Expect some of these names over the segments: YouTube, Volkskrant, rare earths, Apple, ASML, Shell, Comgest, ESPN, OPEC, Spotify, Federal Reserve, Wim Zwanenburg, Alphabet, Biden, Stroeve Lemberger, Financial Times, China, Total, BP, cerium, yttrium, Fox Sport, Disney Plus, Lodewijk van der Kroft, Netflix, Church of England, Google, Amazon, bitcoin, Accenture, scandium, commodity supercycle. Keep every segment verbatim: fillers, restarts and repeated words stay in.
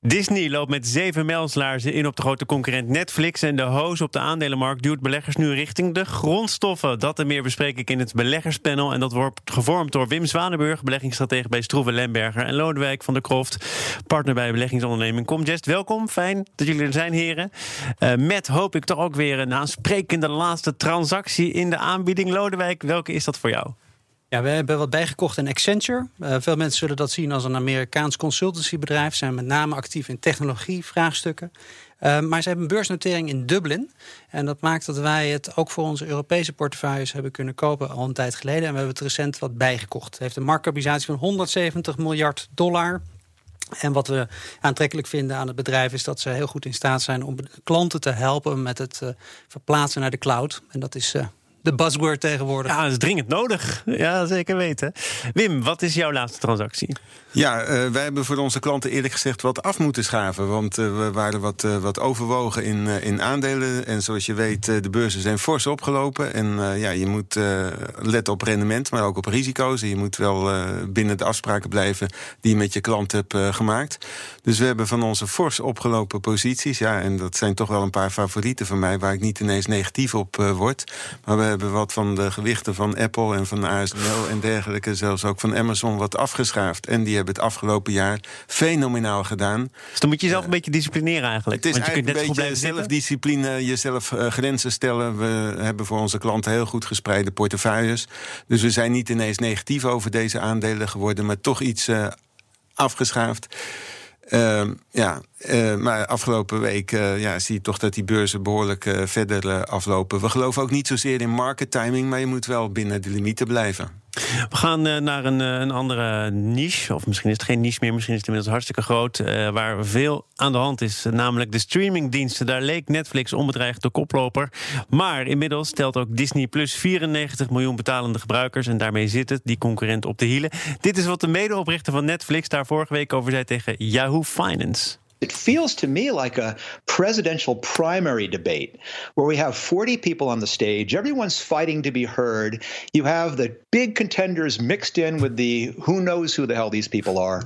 Disney loopt met zeven mijlslaarzen in op de grote concurrent Netflix, en de hoos op de aandelenmarkt duwt beleggers nu richting de grondstoffen. Dat en meer bespreek ik in het beleggerspanel, en dat wordt gevormd door Wim Zwanenburg, beleggingsstratege bij Stroeve Lemberger, en Lodewijk van der Kroft, partner bij beleggingsonderneming Comgest. Welkom, fijn dat jullie er zijn, heren. Uh, met hoop ik toch ook weer een aansprekende laatste transactie in de aanbieding. Lodewijk, welke is dat voor jou? Ja, we hebben wat bijgekocht in Accenture. Uh, veel mensen zullen dat zien als een Amerikaans consultancybedrijf. Ze zijn met name actief in technologievraagstukken. Uh, maar ze hebben een beursnotering in Dublin. En dat maakt dat wij het ook voor onze Europese portefeuilles hebben kunnen kopen al een tijd geleden. En we hebben het recent wat bijgekocht. Het heeft een marktkapitalisatie van honderdzeventig miljard dollar. En wat we aantrekkelijk vinden aan het bedrijf is dat ze heel goed in staat zijn om klanten te helpen met het uh, verplaatsen naar de cloud. En dat is... Uh, De buzzword tegenwoordig. Ja, dat is dringend nodig. Ja, zeker weten. Wim, wat is jouw laatste transactie? Ja, uh, wij hebben voor onze klanten eerlijk gezegd wat af moeten schaven. Want uh, we waren wat, uh, wat overwogen in, uh, in aandelen. En zoals je weet, uh, de beurzen zijn fors opgelopen. En uh, ja, je moet uh, letten op rendement, maar ook op risico's. En je moet wel uh, binnen de afspraken blijven die je met je klant hebt uh, gemaakt. Dus we hebben van onze fors opgelopen posities. Ja, en dat zijn toch wel een paar favorieten van mij, waar ik niet ineens negatief op uh, word. Maar we We hebben wat van de gewichten van Apple en van A S M L en dergelijke, zelfs ook van Amazon, wat afgeschaafd. En die hebben het afgelopen jaar fenomenaal gedaan. Dus dan moet je jezelf uh, een beetje disciplineren eigenlijk. Het is want je eigenlijk kunt net een beetje zelfdiscipline, jezelf uh, grenzen stellen. We hebben voor onze klanten heel goed gespreide portefeuilles. Dus we zijn niet ineens negatief over deze aandelen geworden, maar toch iets uh, afgeschaafd. Uh, ja, uh, maar afgelopen week uh, ja, zie je toch dat die beurzen behoorlijk uh, verder uh, aflopen. We geloven ook niet zozeer in market timing, maar je moet wel binnen de limieten blijven. We gaan uh, naar een, een andere niche, of misschien is het geen niche meer, misschien is het inmiddels hartstikke groot, uh, waar veel aan de hand is, namelijk de streamingdiensten. Daar leek Netflix onbedreigd de koploper, maar inmiddels telt ook Disney Plus vierennegentig miljoen betalende gebruikers, en daarmee zit het, die concurrent, op de hielen. Dit is wat de medeoprichter van Netflix daar vorige week over zei tegen Yahoo Finance. It feels to me like a presidential primary debate where we have forty people on the stage. Everyone's fighting to be heard. You have the big contenders mixed in with the who knows who the hell these people are.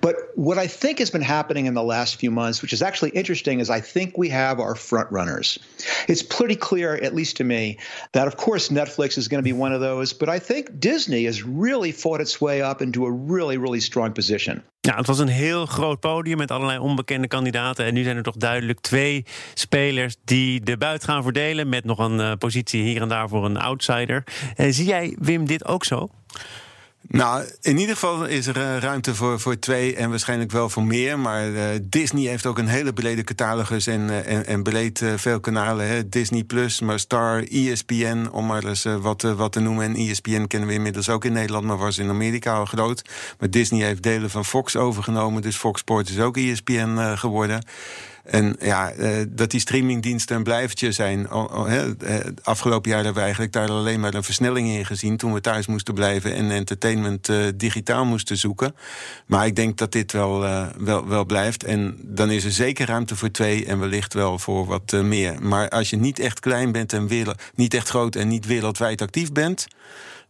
But what I think has been happening in the last few months, which is actually interesting, is I think we have our front runners. It's pretty clear, at least to me, that of course Netflix is going to be one of those. But I think Disney has really fought its way up into a really, really strong position. Ja, het was een heel groot podium met allerlei onbekende kandidaten. En nu zijn er toch duidelijk twee spelers die de buit gaan verdelen, met nog een uh, positie hier en daar voor een outsider. Uh, zie jij, Wim, dit ook zo? Nou, in ieder geval is er uh, ruimte voor, voor twee en waarschijnlijk wel voor meer. Maar uh, Disney heeft ook een hele brede catalogus en, uh, en, en breed uh, veel kanalen. Hè. Disney Plus, maar Star, E S P N, om maar eens uh, wat, uh, wat te noemen. En E S P N kennen we inmiddels ook in Nederland, maar was in Amerika al groot. Maar Disney heeft delen van Fox overgenomen, dus Fox Sport is ook E S P N uh, geworden. En ja, dat die streamingdiensten een blijvertje zijn. Afgelopen jaar hebben we eigenlijk daar alleen maar een versnelling in gezien, toen we thuis moesten blijven en entertainment digitaal moesten zoeken. Maar ik denk dat dit wel, wel, wel blijft. En dan is er zeker ruimte voor twee en wellicht wel voor wat meer. Maar als je niet echt klein bent en wereld, niet echt groot en niet wereldwijd actief bent,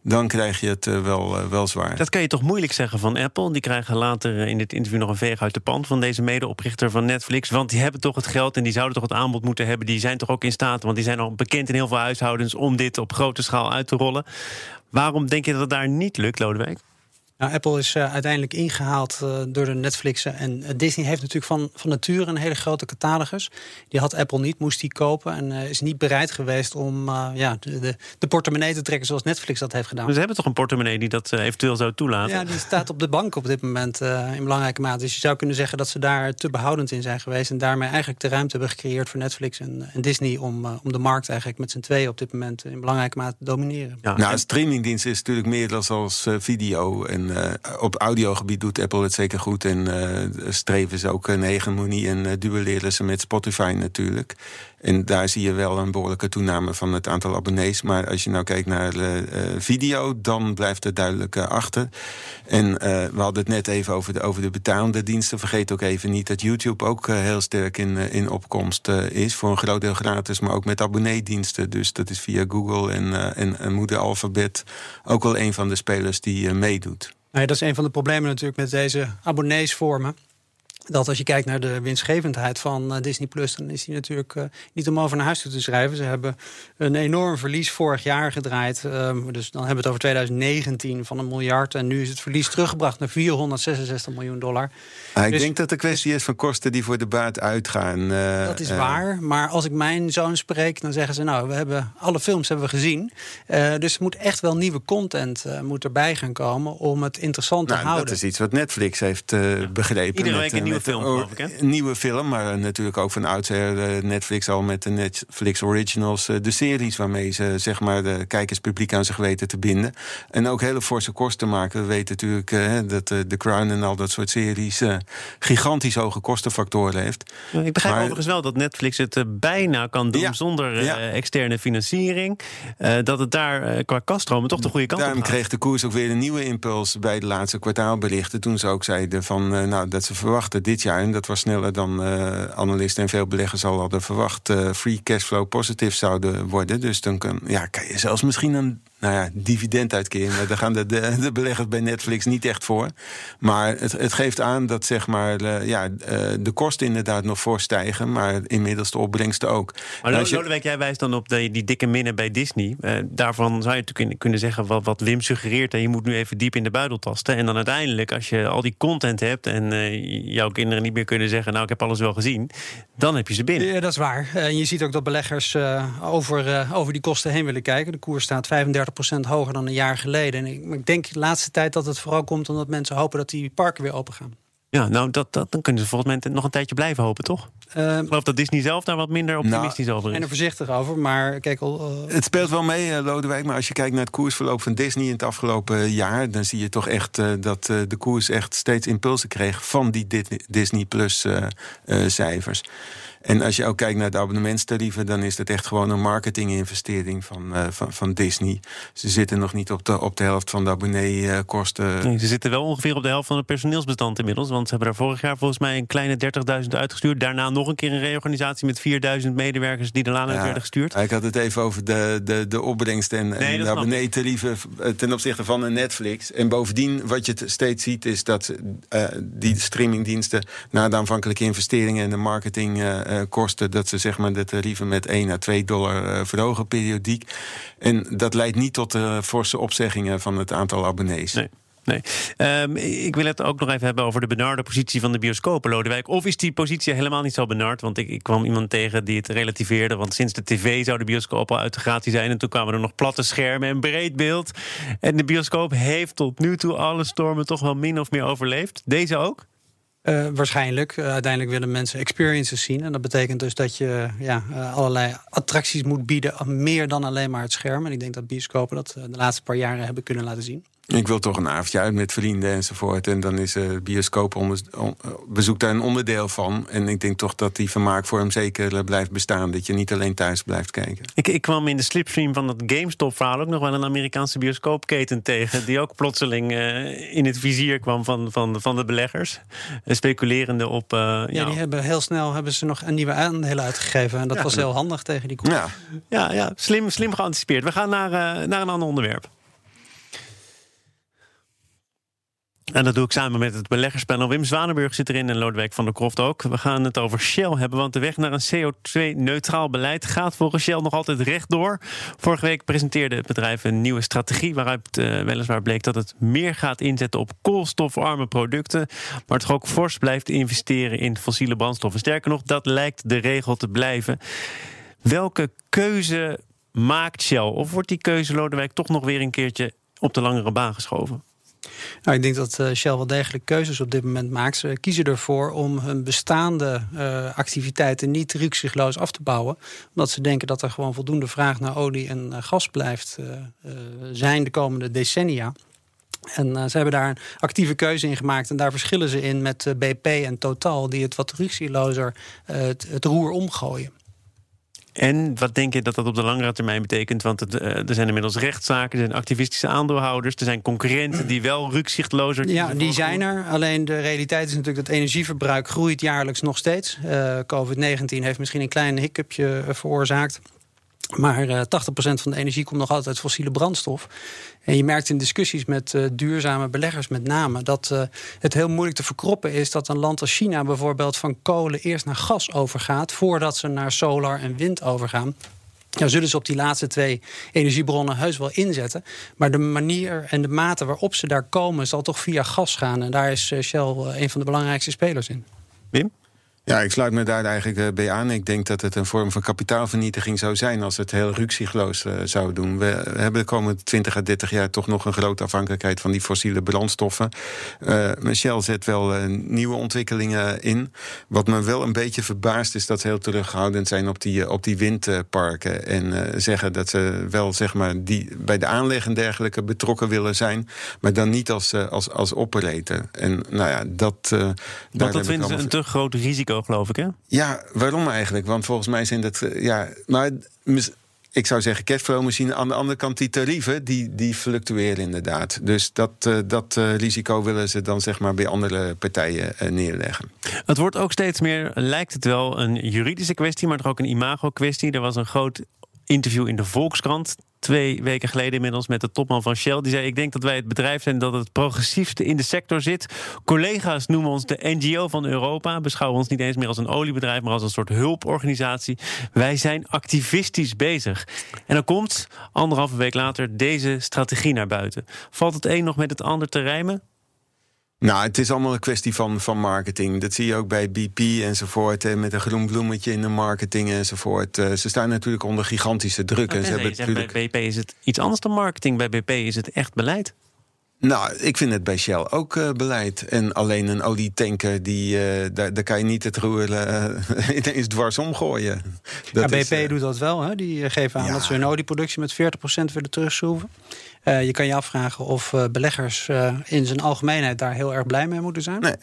dan krijg je het wel, wel zwaar. Dat kan je toch moeilijk zeggen van Apple? Die krijgen later in dit interview nog een veeg uit de pand van deze medeoprichter van Netflix. Want die hebben toch het geld en die zouden toch het aanbod moeten hebben. Die zijn toch ook in staat, want die zijn al bekend in heel veel huishoudens om dit op grote schaal uit te rollen. Waarom denk je dat het daar niet lukt, Lodewijk? Nou, Apple is uh, uiteindelijk ingehaald uh, door de Netflixen. En uh, Disney heeft natuurlijk van, van nature een hele grote catalogus. Die had Apple niet, moest die kopen. En uh, is niet bereid geweest om uh, ja, de, de, de portemonnee te trekken zoals Netflix dat heeft gedaan. Dus ze hebben toch een portemonnee die dat uh, eventueel zou toelaten? Ja, die staat op de bank op dit moment uh, in belangrijke mate. Dus je zou kunnen zeggen dat ze daar te behoudend in zijn geweest. En daarmee eigenlijk de ruimte hebben gecreëerd voor Netflix en, en Disney om, uh, om de markt eigenlijk met z'n tweeën op dit moment in belangrijke mate te domineren. Ja, nou, en streamingdienst is natuurlijk meer dan als uh, video en uh, op audiogebied doet Apple het zeker goed. En uh, streven ze ook een hegemonie en uh, duelleren ze met Spotify natuurlijk. En daar zie je wel een behoorlijke toename van het aantal abonnees. Maar als je nou kijkt naar uh, video, dan blijft het duidelijk uh, achter. En uh, we hadden het net even over de, over de betaalde diensten. Vergeet ook even niet dat YouTube ook uh, heel sterk in, uh, in opkomst uh, is. Voor een groot deel gratis, maar ook met abonneediensten. Dus dat is via Google en, uh, en, en moeder Alphabet ook wel een van de spelers die uh, meedoet. Nou ja, dat is een van de problemen natuurlijk met deze abonneesvormen. Dat als je kijkt naar de winstgevendheid van uh, Disney Plus, dan is die natuurlijk uh, niet om over naar huis toe te schrijven. Ze hebben een enorm verlies vorig jaar gedraaid. Um, dus dan hebben we het over twintig negentien van een miljard. En nu is het verlies teruggebracht naar vierhonderdzesenzestig miljoen dollar. Ah, ik dus, denk dat de kwestie is van kosten die voor de baat uitgaan. Uh, dat is uh, waar. Maar als ik mijn zoon spreek, dan zeggen ze: nou, we hebben alle films hebben we gezien. Uh, dus er moet echt wel nieuwe content uh, moet erbij gaan komen om het interessant nou, te houden. Dat is iets wat Netflix heeft uh, ja. begrepen. Iedere week een nieuwe film, geloof ik, hè? Een nieuwe film, maar natuurlijk ook van oudsher Netflix al met de Netflix Originals. De series waarmee ze zeg maar de kijkerspubliek aan zich weten te binden. En ook hele forse kosten maken. We weten natuurlijk hè, dat The Crown en al dat soort series uh, gigantisch hoge kostenfactoren heeft. Ik begrijp maar, overigens wel dat Netflix het uh, bijna kan doen ja, zonder ja. Uh, externe financiering. Uh, dat het daar uh, qua kaststromen toch de goede kant Daarom op gaat. Daarom kreeg de koers ook weer een nieuwe impuls bij de laatste kwartaalberichten. Toen ze ook zeiden van, uh, nou, dat ze verwachten dit jaar, en dat was sneller dan uh, analisten en veel beleggers al hadden verwacht, Uh, free cashflow positief zouden worden. Dus dan kan, ja, kan je zelfs misschien een nou ja, dividend uitkeren. Maar daar gaan de, de, de beleggers bij Netflix niet echt voor. Maar het, het geeft aan dat zeg maar, uh, ja, uh, de kosten inderdaad nog voor stijgen, maar inmiddels de opbrengsten ook. Maar Lodewijk, nou, jij wijst dan op de, die dikke minnen bij Disney. Uh, daarvan zou je natuurlijk kunnen zeggen wat, wat Wim suggereert, en je moet nu even diep in de buidel tasten. En dan uiteindelijk, als je al die content hebt en uh, jouw kinderen niet meer kunnen zeggen, nou, ik heb alles wel gezien, dan heb je ze binnen. Ja, dat is waar. En je ziet ook dat beleggers uh, over, uh, over die kosten heen willen kijken. De koers staat vijfendertig procent hoger dan een jaar geleden. En ik, ik denk de laatste tijd dat het vooral komt omdat mensen hopen dat die parken weer open gaan. Ja, nou, dat, dat, dan kunnen ze volgens mij nog een tijdje blijven hopen, toch? Uh, ik geloof dat Disney zelf daar wat minder optimistisch nou, over is. En er voorzichtig over, maar kijk al. Uh... Het speelt wel mee, Lodewijk, maar als je kijkt naar het koersverloop van Disney in het afgelopen jaar, dan zie je toch echt uh, dat uh, de koers echt steeds impulsen kreeg van die Disney Plus uh, uh, cijfers. En als je ook kijkt naar de abonnementstarieven, dan is dat echt gewoon een marketinginvestering van, uh, van, van Disney. Ze zitten nog niet op de, op de helft van de abonneekosten. Nee, ze zitten wel ongeveer op de helft van het personeelsbestand inmiddels. Want ze hebben daar vorig jaar volgens mij een kleine dertigduizend uitgestuurd. Daarna nog een keer een reorganisatie met vierduizend medewerkers die de laan uit ja, werden gestuurd. Ik had het even over de, de, de opbrengsten en, nee, en de abonneetarieven ten opzichte van een Netflix. En bovendien, wat je steeds ziet, is dat uh, die streamingdiensten na de aanvankelijke investeringen en de marketing Uh, Uh, kosten, dat ze zeg maar de tarieven met één à twee dollar uh, verhogen periodiek. En dat leidt niet tot uh, forse opzeggingen van het aantal abonnees. Nee. Nee. Um, ik wil het ook nog even hebben over de benarde positie van de bioscopen, Lodewijk. Of is die positie helemaal niet zo benard? Want ik, ik kwam iemand tegen die het relativeerde. Want sinds de tv zou de bioscoop al uit de gratie zijn. En toen kwamen er nog platte schermen en breed beeld. En de bioscoop heeft tot nu toe alle stormen toch wel min of meer overleefd. Deze ook? Uh, waarschijnlijk. Uh, uiteindelijk willen mensen experiences zien. En dat betekent dus dat je ja, uh, allerlei attracties moet bieden, meer dan alleen maar het scherm. En ik denk dat bioscopen dat uh, de laatste paar jaren hebben kunnen laten zien. Ik wil toch een avondje uit met vrienden enzovoort. En dan is uh, bioscoop onder, on, bezoek daar een onderdeel van. En ik denk toch dat die vermaakvorm zeker blijft bestaan. Dat je niet alleen thuis blijft kijken. Ik, ik kwam in de slipstream van dat GameStop-verhaal ook nog wel een Amerikaanse bioscoopketen tegen. Die ook plotseling uh, in het vizier kwam van, van, van de beleggers. Speculerende op. Uh, ja, ja, die hebben heel snel hebben ze nog een nieuwe aandelen uitgegeven. En dat ja, was heel handig tegen die koers. Ja, ja, ja slim, slim geanticipeerd. We gaan naar, uh, naar een ander onderwerp. En dat doe ik samen met het beleggerspanel. Wim Zwanenburg zit erin en Lodewijk van der Kroft ook. We gaan het over Shell hebben, want de weg naar een C O twee neutraal beleid gaat volgens Shell nog altijd rechtdoor. Vorige week presenteerde het bedrijf een nieuwe strategie, waaruit uh, weliswaar bleek dat het meer gaat inzetten op koolstofarme producten, maar toch ook fors blijft investeren in fossiele brandstoffen. Sterker nog, dat lijkt de regel te blijven. Welke keuze maakt Shell? Of wordt die keuze, Lodewijk, toch nog weer een keertje op de langere baan geschoven? Nou, ik denk dat uh, Shell wel degelijk keuzes op dit moment maakt. Ze kiezen ervoor om hun bestaande uh, activiteiten niet rücksichtsloos af te bouwen. Omdat ze denken dat er gewoon voldoende vraag naar olie en uh, gas blijft uh, uh, zijn de komende decennia. En uh, ze hebben daar een actieve keuze in gemaakt. En daar verschillen ze in met uh, B P en Total, die het wat risicolozer uh, het, het roer omgooien. En wat denk je dat dat op de langere termijn betekent? Want het, er zijn inmiddels rechtszaken, er zijn activistische aandeelhouders, er zijn concurrenten die wel rukzichtlozer... Ja, die zijn er. Alleen de realiteit is natuurlijk dat energieverbruik groeit jaarlijks nog steeds. Uh, covid negentien heeft misschien een klein hiccupje veroorzaakt. Maar uh, tachtig procent van de energie komt nog altijd uit fossiele brandstof. En je merkt in discussies met uh, duurzame beleggers met name dat uh, het heel moeilijk te verkroppen is dat een land als China bijvoorbeeld van kolen eerst naar gas overgaat voordat ze naar solar en wind overgaan. Nou, zullen ze op die laatste twee energiebronnen heus wel inzetten. Maar de manier en de mate waarop ze daar komen zal toch via gas gaan. En daar is uh, Shell uh, een van de belangrijkste spelers in. Wim? Ja, ik sluit me daar eigenlijk bij aan. Ik denk dat het een vorm van kapitaalvernietiging zou zijn als het heel ruksigloos uh, zou doen. We hebben de komende twintig à dertig jaar toch nog een grote afhankelijkheid van die fossiele brandstoffen. Uh, Shell zet wel uh, nieuwe ontwikkelingen in. Wat me wel een beetje verbaast is dat ze heel terughoudend zijn op die, uh, op die windparken. En uh, zeggen dat ze wel zeg maar, die, bij de aanleg en dergelijke betrokken willen zijn. Maar dan niet als, uh, als, als operator. En nou ja, dat... Uh, Want daar dat vinden ze een te groot risico. Geloof ik, hè? Ja, waarom eigenlijk? Want volgens mij zijn dat... Ja, maar ik zou zeggen cashflow-machine. Aan de andere kant die tarieven, die, die fluctueren inderdaad. Dus dat, dat risico willen ze dan zeg maar bij andere partijen neerleggen. Het wordt ook steeds meer, lijkt het wel, een juridische kwestie, maar toch ook een imago-kwestie. Er was een groot interview in de Volkskrant twee weken geleden inmiddels met de topman van Shell. Die zei, ik denk dat wij het bedrijf zijn dat het progressiefste in de sector zit. Collega's noemen ons de N G O van Europa. Beschouwen ons niet eens meer als een oliebedrijf, maar als een soort hulporganisatie. Wij zijn activistisch bezig. En dan komt, anderhalve week later, deze strategie naar buiten. Valt het een nog met het ander te rijmen? Nou, het is allemaal een kwestie van, van marketing. Dat zie je ook bij B P enzovoort. Hè, met een groen bloemetje in de marketing enzovoort. Uh, ze staan natuurlijk onder gigantische druk. En ze hebben natuurlijk... Bij B P is het iets anders dan marketing. Bij B P is het echt beleid. Nou, ik vind het bij Shell ook uh, beleid. En alleen een olietanker, die, uh, daar, daar kan je niet het roer uh, ineens dwars omgooien. Ja, B P is, uh... doet dat wel. Hè? Die geven aan ja. dat ze hun olieproductie met veertig procent willen terugschroeven. Uh, je kan je afvragen of uh, beleggers uh, in zijn algemeenheid daar heel erg blij mee moeten zijn. Nee.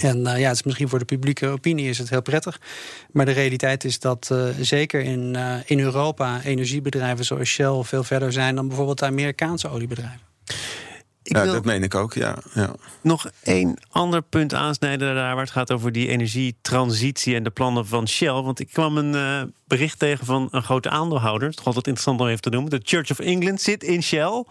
En uh, ja, het is misschien voor de publieke opinie is het heel prettig. Maar de realiteit is dat uh, zeker in, uh, in Europa energiebedrijven zoals Shell veel verder zijn dan bijvoorbeeld de Amerikaanse oliebedrijven. Ik ja, wil... dat meen ik ook, ja. ja. Nog één ander punt aansnijden daar waar het gaat over die energietransitie en de plannen van Shell. Want ik kwam een uh, bericht tegen van een grote aandeelhouder. Het is toch altijd interessant om even te noemen. De Church of England zit in Shell.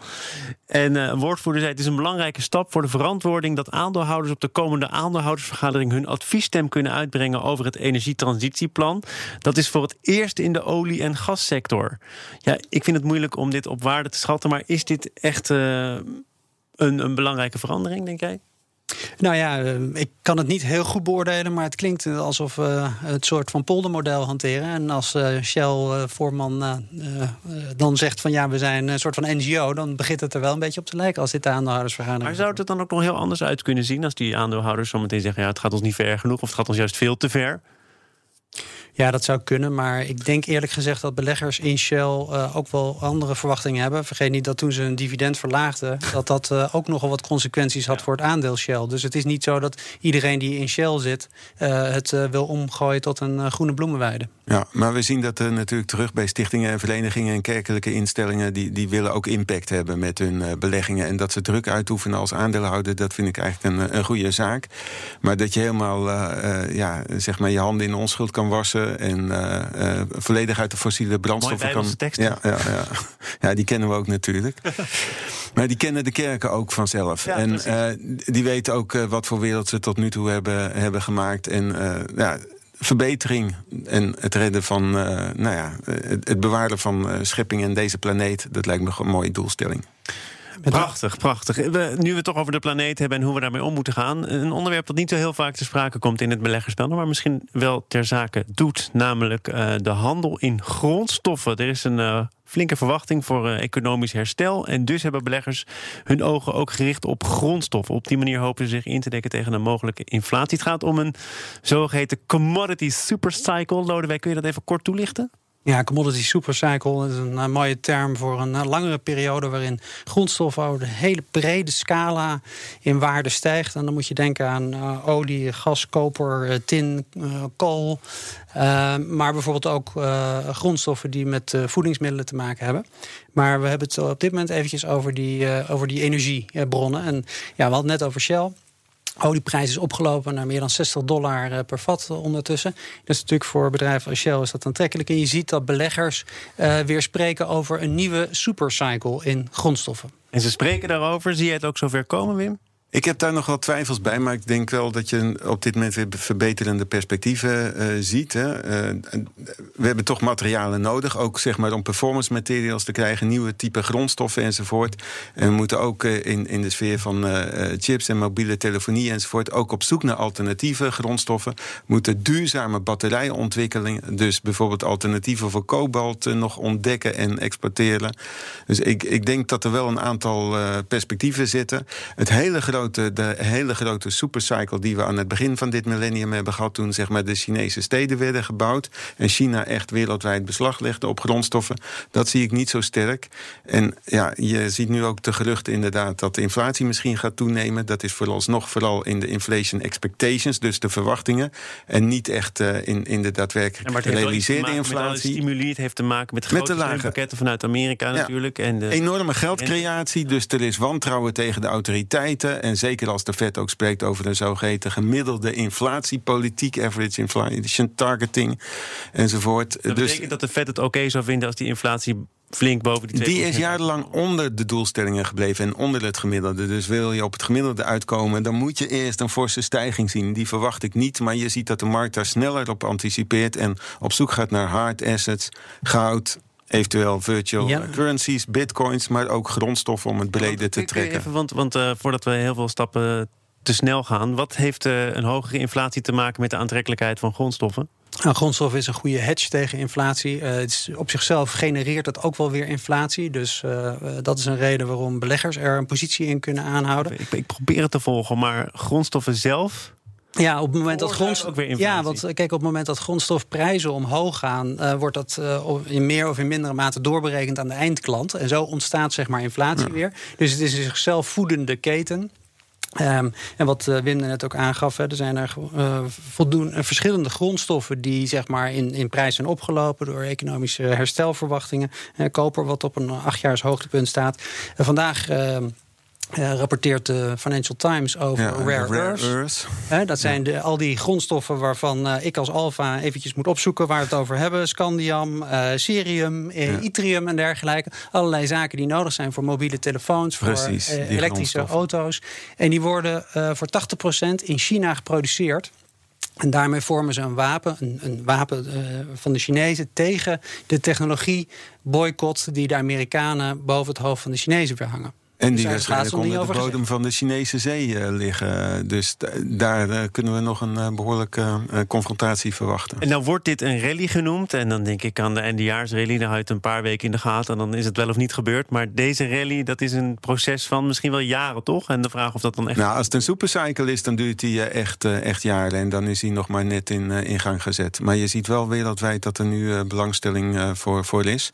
En uh, een woordvoerder zei, het is een belangrijke stap voor de verantwoording dat aandeelhouders op de komende aandeelhoudersvergadering hun adviesstem kunnen uitbrengen over het energietransitieplan. Dat is voor het eerst in de olie- en gassector. Ja, ik vind het moeilijk om dit op waarde te schatten, maar is dit echt... Uh, Een, een belangrijke verandering, denk jij? Nou ja, ik kan het niet heel goed beoordelen, maar het klinkt alsof we het soort van poldermodel hanteren. En als Shell-voorman dan zegt van ja, we zijn een soort van N G O, dan begint het er wel een beetje op te lijken als dit de aandeelhoudersvergadering. Maar zou het er dan ook nog heel anders uit kunnen zien als die aandeelhouders zometeen zeggen ja, het gaat ons niet ver genoeg of het gaat ons juist veel te ver? Ja, dat zou kunnen, maar ik denk eerlijk gezegd dat beleggers in Shell uh, ook wel andere verwachtingen hebben. Vergeet niet dat toen ze hun dividend verlaagden, dat dat uh, ook nogal wat consequenties had ja. voor het aandeel Shell. Dus het is niet zo dat iedereen die in Shell zit uh, het uh, wil omgooien tot een uh, groene bloemenweide. Ja, maar we zien dat er natuurlijk terug bij stichtingen en verenigingen en kerkelijke instellingen, die, die willen ook impact hebben met hun uh, beleggingen. En dat ze druk uitoefenen als aandeelhouder, dat vind ik eigenlijk een, een goede zaak. Maar dat je helemaal uh, uh, ja, zeg maar je handen in onschuld kan wassen en uh, uh, volledig uit de fossiele brandstoffen kan. Ja, ja, ja. ja, die kennen we ook natuurlijk. Maar die kennen de kerken ook vanzelf. Ja, en uh, die weten ook uh, wat voor wereld ze tot nu toe hebben, hebben gemaakt. En uh, ja, verbetering en het redden van, uh, nou ja, het, het bewaren van uh, scheppingen in deze planeet, dat lijkt me een mooie doelstelling. Prachtig, prachtig. We, nu we het toch over de planeet hebben en hoe we daarmee om moeten gaan. Een onderwerp dat niet zo heel vaak te sprake komt in het beleggersspel, maar misschien wel ter zake doet. Namelijk uh, de handel in grondstoffen. Er is een uh, flinke verwachting voor uh, economisch herstel. En dus hebben beleggers hun ogen ook gericht op grondstoffen. Op die manier hopen ze zich in te dekken tegen een mogelijke inflatie. Het gaat om een zogeheten commodity supercycle. Lodewijk, kun je dat even kort toelichten? Ja, commodity supercycle is een, een mooie term voor een langere periode waarin grondstoffen over een hele brede scala in waarde stijgt. En dan moet je denken aan uh, olie, gas, koper, tin, uh, kool. Uh, maar bijvoorbeeld ook uh, grondstoffen die met uh, voedingsmiddelen te maken hebben. Maar we hebben het op dit moment eventjes over die, uh, over die energiebronnen. En ja, we hadden het net over Shell. Olieprijs is opgelopen naar meer dan zestig dollar per vat ondertussen. Dus natuurlijk voor bedrijven als Shell is dat aantrekkelijk. En je ziet dat beleggers uh, weer spreken over een nieuwe supercycle in grondstoffen. En ze spreken daarover. Zie jij het ook zover komen, Wim? Ik heb daar nog wel twijfels bij, maar ik denk wel dat je op dit moment weer verbeterende perspectieven uh, ziet. Hè. Uh, we hebben toch materialen nodig, ook zeg maar om performance materials te krijgen, nieuwe type grondstoffen enzovoort. En we moeten ook uh, in, in de sfeer van uh, chips en mobiele telefonie enzovoort ook op zoek naar alternatieve grondstoffen. We moeten duurzame batterijontwikkeling, dus bijvoorbeeld alternatieven voor kobalt uh, nog ontdekken en exporteren. Dus ik, ik denk dat er wel een aantal uh, perspectieven zitten. Het hele grote De hele grote supercycle die we aan het begin van dit millennium hebben gehad, toen zeg maar de Chinese steden werden gebouwd en China echt wereldwijd beslag legde op grondstoffen, dat zie ik niet zo sterk. En ja, je ziet nu ook de geruchten inderdaad dat de inflatie misschien gaat toenemen. Dat is vooralsnog vooral in de inflation expectations, dus de verwachtingen, en niet echt uh, in, in de daadwerkelijk ja, gerealiseerde inflatie. Stimuleert heeft te maken met grote steunpakketten vanuit Amerika ja, natuurlijk. En de enorme geldcreatie, dus er is wantrouwen tegen de autoriteiten. En zeker als de Fed ook spreekt over een zogeheten gemiddelde inflatiepolitiek, average inflation targeting enzovoort. Dat betekent dus dat de Fed het oké zou vinden als die inflatie flink boven die twee procent. Die is jarenlang onder de doelstellingen gebleven en onder het gemiddelde. Dus wil je op het gemiddelde uitkomen, dan moet je eerst een forse stijging zien. Die verwacht ik niet, maar je ziet dat de markt daar sneller op anticipeert en op zoek gaat naar hard assets, goud, eventueel virtual ja. currencies, bitcoins, maar ook grondstoffen om het breder te trekken. Even, want want uh, voordat we heel veel stappen te snel gaan, wat heeft uh, een hogere inflatie te maken met de aantrekkelijkheid van grondstoffen? Nou, grondstof is een goede hedge tegen inflatie. Uh, het is op zichzelf genereert dat ook wel weer inflatie. Dus uh, dat is een reden waarom beleggers er een positie in kunnen aanhouden. Ik, ik probeer het te volgen, maar grondstoffen zelf. Ja, op het moment dat grondstoffen, ja, want kijk, op het moment dat grondstofprijzen omhoog gaan, uh, wordt dat uh, in meer of in mindere mate doorberekend aan de eindklant. En zo ontstaat zeg maar inflatie ja. weer. Dus het is een zichzelf voedende keten. Um, en wat uh, Wim net ook aangaf, hè, er zijn er uh, voldoende uh, verschillende grondstoffen die zeg maar, in, in prijs zijn opgelopen door economische herstelverwachtingen. Uh, koper, wat op een achtjaars hoogtepunt staat. Uh, vandaag. Uh, Uh, rapporteert de Financial Times over ja, rare earths. earths. Uh, dat zijn ja. de, al die grondstoffen waarvan uh, ik als alfa eventjes moet opzoeken waar we het over hebben. Scandium, uh, cerium, ja. yttrium en dergelijke. Allerlei zaken die nodig zijn voor mobiele telefoons, precies, voor uh, elektrische auto's. En die worden uh, voor tachtig procent in China geproduceerd. En daarmee vormen ze een wapen, een, een wapen uh, van de Chinezen tegen de technologieboycott die de Amerikanen boven het hoofd van de Chinezen weer hangen. En die waarschijnlijk onder de bodem van de Chinese zee liggen. Dus d- daar uh, kunnen we nog een uh, behoorlijke uh, confrontatie verwachten. En dan wordt dit een rally genoemd. En dan denk ik aan de eindejaarsrally. Dan houdt een paar weken in de gaten en dan is het wel of niet gebeurd. Maar deze rally, dat is een proces van misschien wel jaren, toch? En de vraag of dat dan echt... Nou, als het een supercycle is, dan duurt die uh, echt, uh, echt jaren. En dan is die nog maar net in, uh, in gang gezet. Maar je ziet wel wereldwijd dat er nu uh, belangstelling uh, voor, voor is.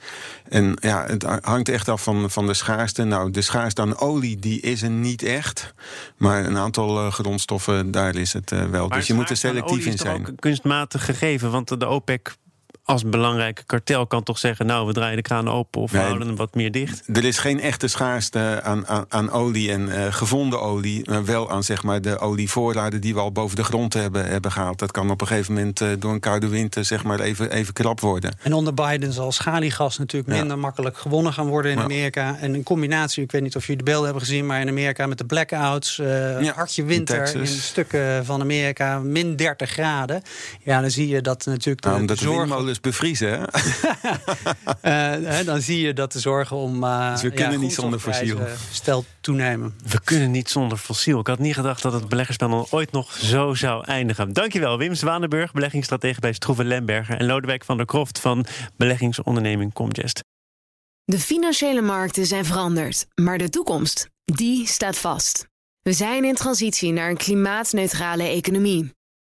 En ja, het hangt echt af van, van de schaarste. Nou, de schaarste dan olie, die is er niet echt. Maar een aantal uh, grondstoffen, daar is het uh, wel. Maar dus je moet er selectief in zijn. Ook kunstmatig gegeven, want de OPEC als belangrijk kartel kan toch zeggen, nou, we draaien de kraan open of we nee, houden hem wat meer dicht. Er is geen echte schaarste aan, aan, aan olie en uh, gevonden olie, maar wel aan zeg maar de olievoorraden die we al boven de grond hebben, hebben gehaald. Dat kan op een gegeven moment uh, door een koude winter zeg maar even, even krap worden. En onder Biden zal schaliegas natuurlijk minder ja. makkelijk gewonnen gaan worden in ja. Amerika. En in combinatie, ik weet niet of jullie de beelden hebben gezien, maar in Amerika met de blackouts, uh, ja, hartje winter in, in stukken van Amerika, min dertig graden. Ja, dan zie je dat natuurlijk de, nou, de zorg bevriezen, hè? uh, dan zie je dat de zorgen om... Uh, dus we kunnen ja, niet zonder fossiel. Stel toenemen. We kunnen niet zonder fossiel. Ik had niet gedacht dat het beleggerspanel ooit nog zo zou eindigen. Dankjewel, Wim Zwanenburg, beleggingsstratege bij Stroeve Lemberger en Lodewijk van der Kroft van beleggingsonderneming Comgest. De financiële markten zijn veranderd, maar de toekomst, die staat vast. We zijn in transitie naar een klimaatneutrale economie.